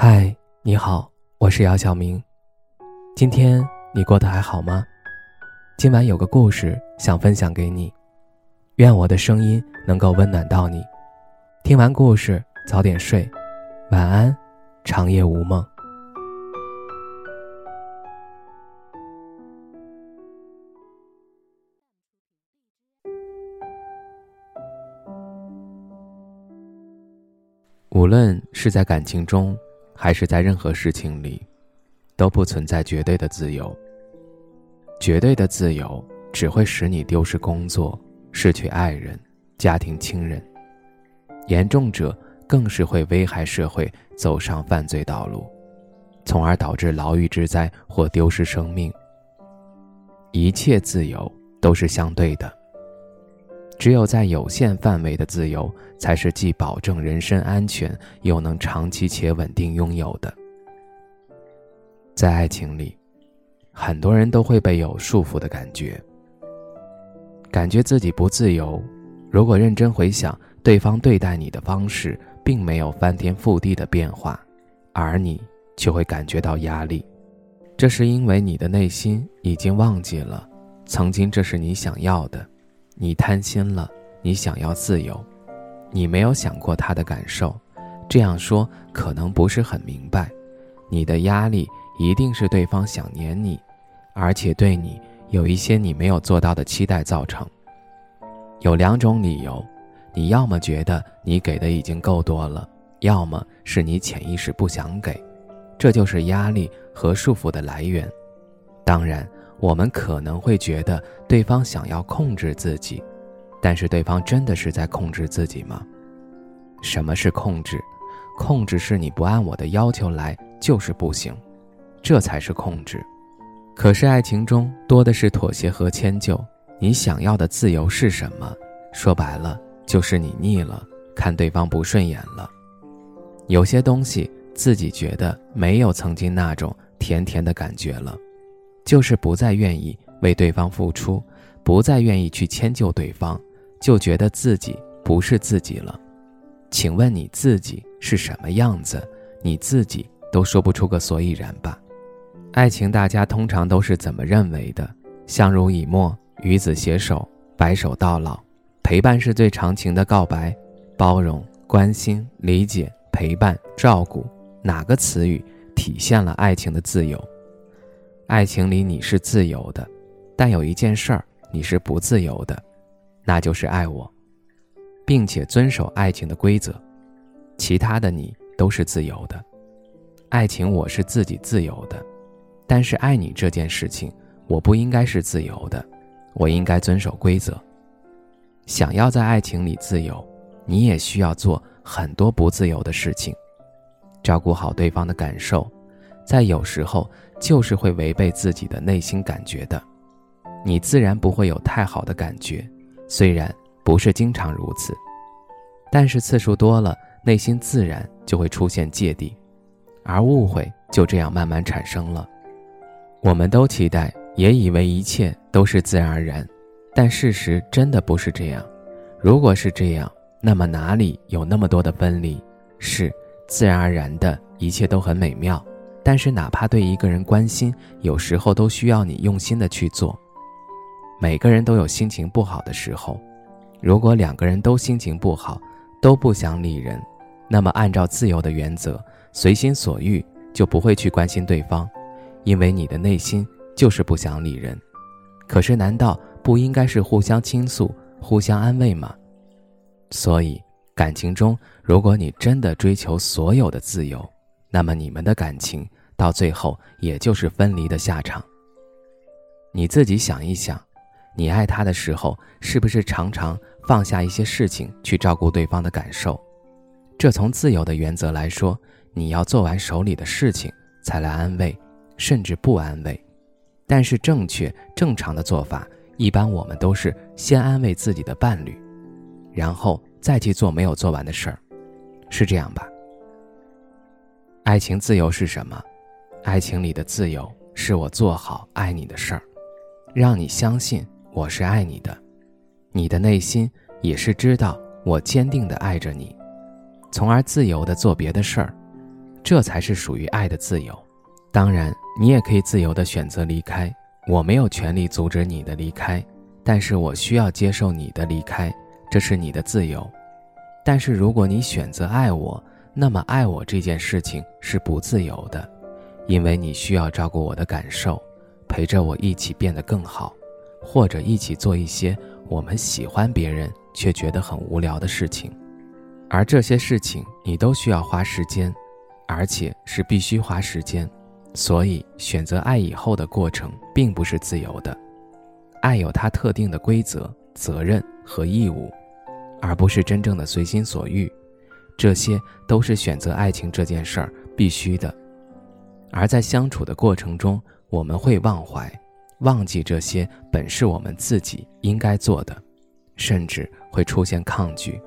嗨，你好，我是姚晓明。今天你过得还好吗？今晚有个故事想分享给你，愿我的声音能够温暖到你。听完故事早点睡，晚安，长夜无梦。无论是在感情中还是在任何事情里，都不存在绝对的自由。绝对的自由只会使你丢失工作，失去爱人、家庭、亲人，严重者更是会危害社会走上犯罪道路，从而导致牢狱之灾或丢失生命。一切自由都是相对的，只有在有限范围的自由，才是既保证人身安全，又能长期且稳定拥有的。在爱情里，很多人都会被有束缚的感觉，感觉自己不自由。如果认真回想，对方对待你的方式并没有翻天覆地的变化，而你却会感觉到压力。这是因为你的内心已经忘记了，曾经这是你想要的。你贪心了，你想要自由，你没有想过他的感受。这样说可能不是很明白，你的压力一定是对方想念你，而且对你有一些你没有做到的期待造成。有两种理由，你要么觉得你给的已经够多了，要么是你潜意识不想给，这就是压力和束缚的来源。当然，我们可能会觉得对方想要控制自己，但是对方真的是在控制自己吗？什么是控制？控制是你不按我的要求来就是不行，这才是控制。可是爱情中多的是妥协和迁就。你想要的自由是什么？说白了，就是你腻了，看对方不顺眼了。有些东西自己觉得没有曾经那种甜甜的感觉了，就是不再愿意为对方付出，不再愿意去迁就对方，就觉得自己不是自己了。请问你自己是什么样子？你自己都说不出个所以然吧。爱情大家通常都是怎么认为的？相濡以沫，与子携手，白首到老，陪伴是最长情的告白。包容、关心、理解、陪伴、照顾，哪个词语体现了爱情的自由？爱情里你是自由的，但有一件事儿你是不自由的，那就是爱我，并且遵守爱情的规则。其他的你都是自由的。爱情我是自己自由的，但是爱你这件事情，我不应该是自由的，我应该遵守规则。想要在爱情里自由，你也需要做很多不自由的事情，照顾好对方的感受，在有时候就是会违背自己的内心感觉的，你自然不会有太好的感觉。虽然不是经常如此，但是次数多了，内心自然就会出现芥蒂，而误会就这样慢慢产生了。我们都期待，也以为一切都是自然而然，但事实真的不是这样。如果是这样，那么哪里有那么多的分离？是自然而然的，一切都很美妙。但是哪怕对一个人关心，有时候都需要你用心的去做。每个人都有心情不好的时候，如果两个人都心情不好，都不想理人，那么按照自由的原则，随心所欲就不会去关心对方，因为你的内心就是不想理人。可是难道不应该是互相倾诉、互相安慰吗？所以感情中，如果你真的追求所有的自由，那么你们的感情到最后也就是分离的下场。你自己想一想，你爱他的时候，是不是常常放下一些事情去照顾对方的感受？这从自由的原则来说，你要做完手里的事情才来安慰，甚至不安慰。但是正确正常的做法，一般我们都是先安慰自己的伴侣，然后再去做没有做完的事儿，是这样吧？爱情自由是什么？爱情里的自由是我做好爱你的事儿，让你相信我是爱你的，你的内心也是知道我坚定地爱着你，从而自由地做别的事儿。这才是属于爱的自由。当然，你也可以自由地选择离开，我没有权利阻止你的离开，但是我需要接受你的离开，这是你的自由。但是如果你选择爱我，那么爱我这件事情是不自由的，因为你需要照顾我的感受，陪着我一起变得更好，或者一起做一些我们喜欢别人却觉得很无聊的事情。而这些事情你都需要花时间，而且是必须花时间，所以选择爱以后的过程并不是自由的。爱有它特定的规则、责任和义务，而不是真正的随心所欲，这些都是选择爱情这件事儿必须的。而在相处的过程中，我们会忘怀，忘记这些本是我们自己应该做的，甚至会出现抗拒，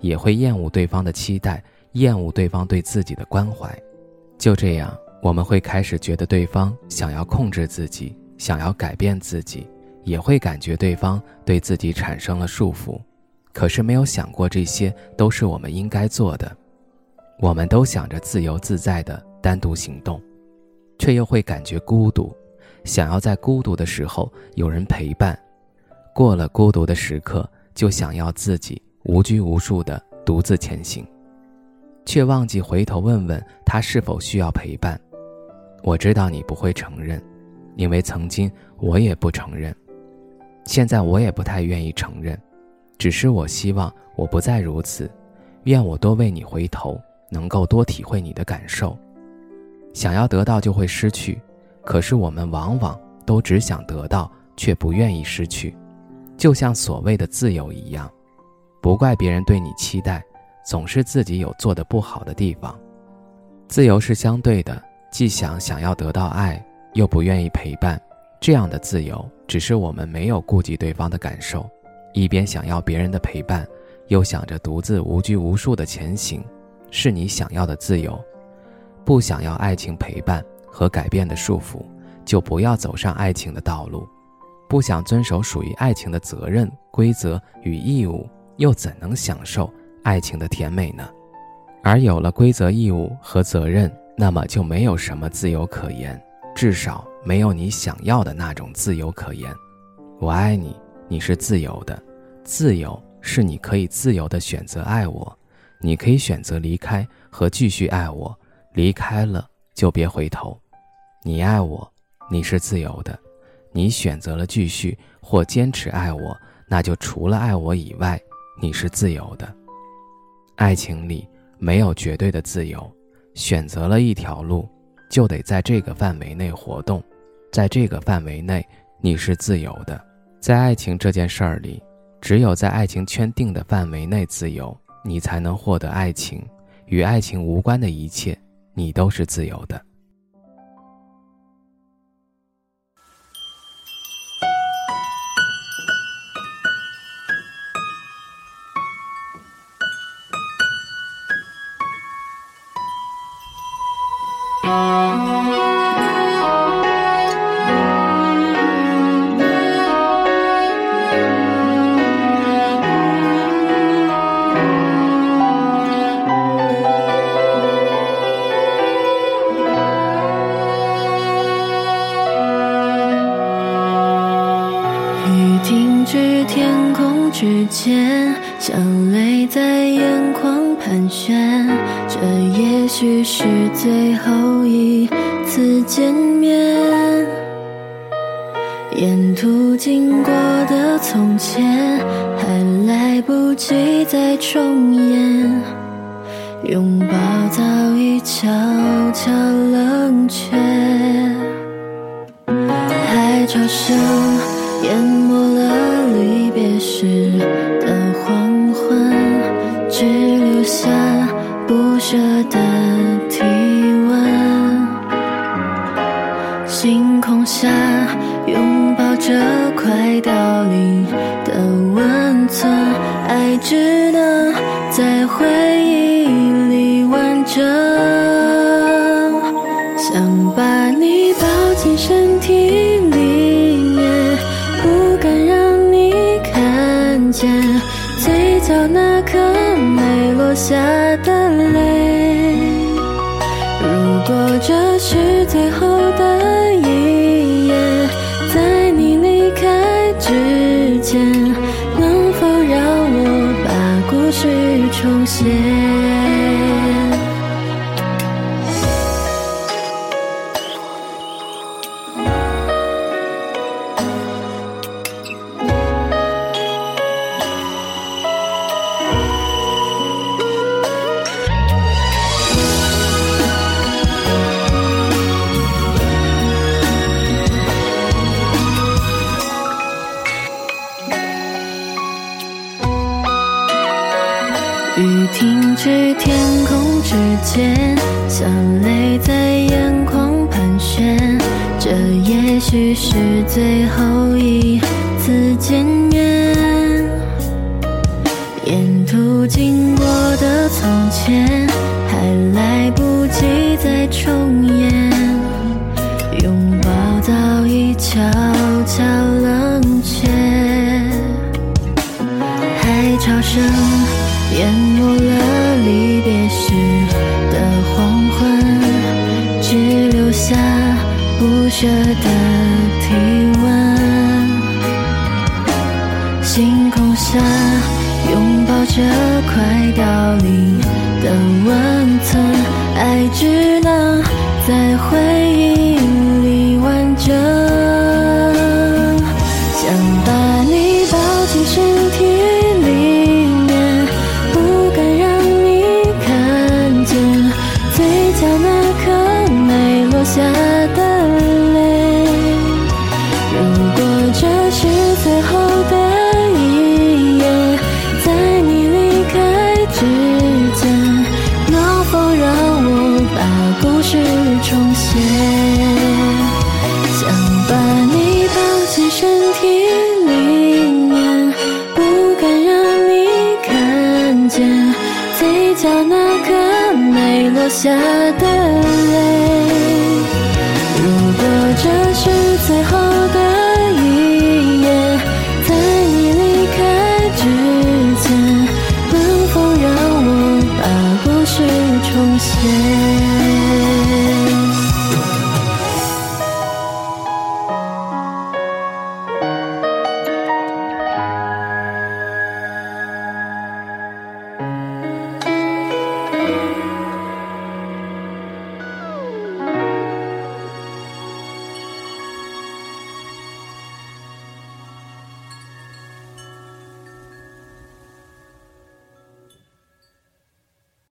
也会厌恶对方的期待，厌恶对方对自己的关怀。就这样，我们会开始觉得对方想要控制自己，想要改变自己，也会感觉对方对自己产生了束缚。可是没有想过这些都是我们应该做的，我们都想着自由自在的单独行动，却又会感觉孤独，想要在孤独的时候有人陪伴，过了孤独的时刻，就想要自己无拘无束的独自前行，却忘记回头问问他是否需要陪伴。我知道你不会承认，因为曾经我也不承认，现在我也不太愿意承认，只是我希望我不再如此，愿我多为你回头，能够多体会你的感受。想要得到就会失去，可是我们往往都只想得到，却不愿意失去，就像所谓的自由一样。不怪别人对你期待，总是自己有做得不好的地方。自由是相对的，既想要得到爱，又不愿意陪伴，这样的自由只是我们没有顾及对方的感受，一边想要别人的陪伴，又想着独自无拘无束的前行，是你想要的自由。不想要爱情陪伴和改变的束缚，就不要走上爱情的道路。不想遵守属于爱情的责任、规则与义务，又怎能享受爱情的甜美呢？而有了规则、义务和责任，那么就没有什么自由可言，至少没有你想要的那种自由可言。我爱你，你是自由的，自由是你可以自由地选择爱我，你可以选择离开和继续爱我，离开了就别回头。你爱我，你是自由的，你选择了继续或坚持爱我，那就除了爱我以外，你是自由的。爱情里没有绝对的自由，选择了一条路，就得在这个范围内活动，在这个范围内你是自由的。在爱情这件事儿里，只有在爱情圈定的范围内自由，你才能获得爱情，与爱情无关的一切，你都是自由的。天空之间，像泪在眼眶盘旋，这也许是最后一次见面。沿途经过的从前，还来不及再重演，拥抱早已悄悄冷却，海潮声淹没了离别时的黄昏，只留下不舍的体温。星空下拥抱着快凋零的温存，爱只能在回忆里完整。想把你抱进身体里面，不敢让最早那颗没落下的泪。重现。雨停至天空之间，像泪在眼眶盘旋，这也许是最后一次见面。沿途经过的从前，还来不及再重演，拥抱早已悄悄冷却，海潮声淹没了离别时的黄昏，只留下不舍的体温。星空下拥抱着快凋零的温存，爱只能在回忆里完整。想把你抱进身体下的泪，如果这是最后的一夜，在你离开之前，能否让我把故事重写？想把你抱进身体里面，不敢让你看见嘴角那颗没落下的泪。这是最后的一夜，在你离开之前，能否让我把故事重写？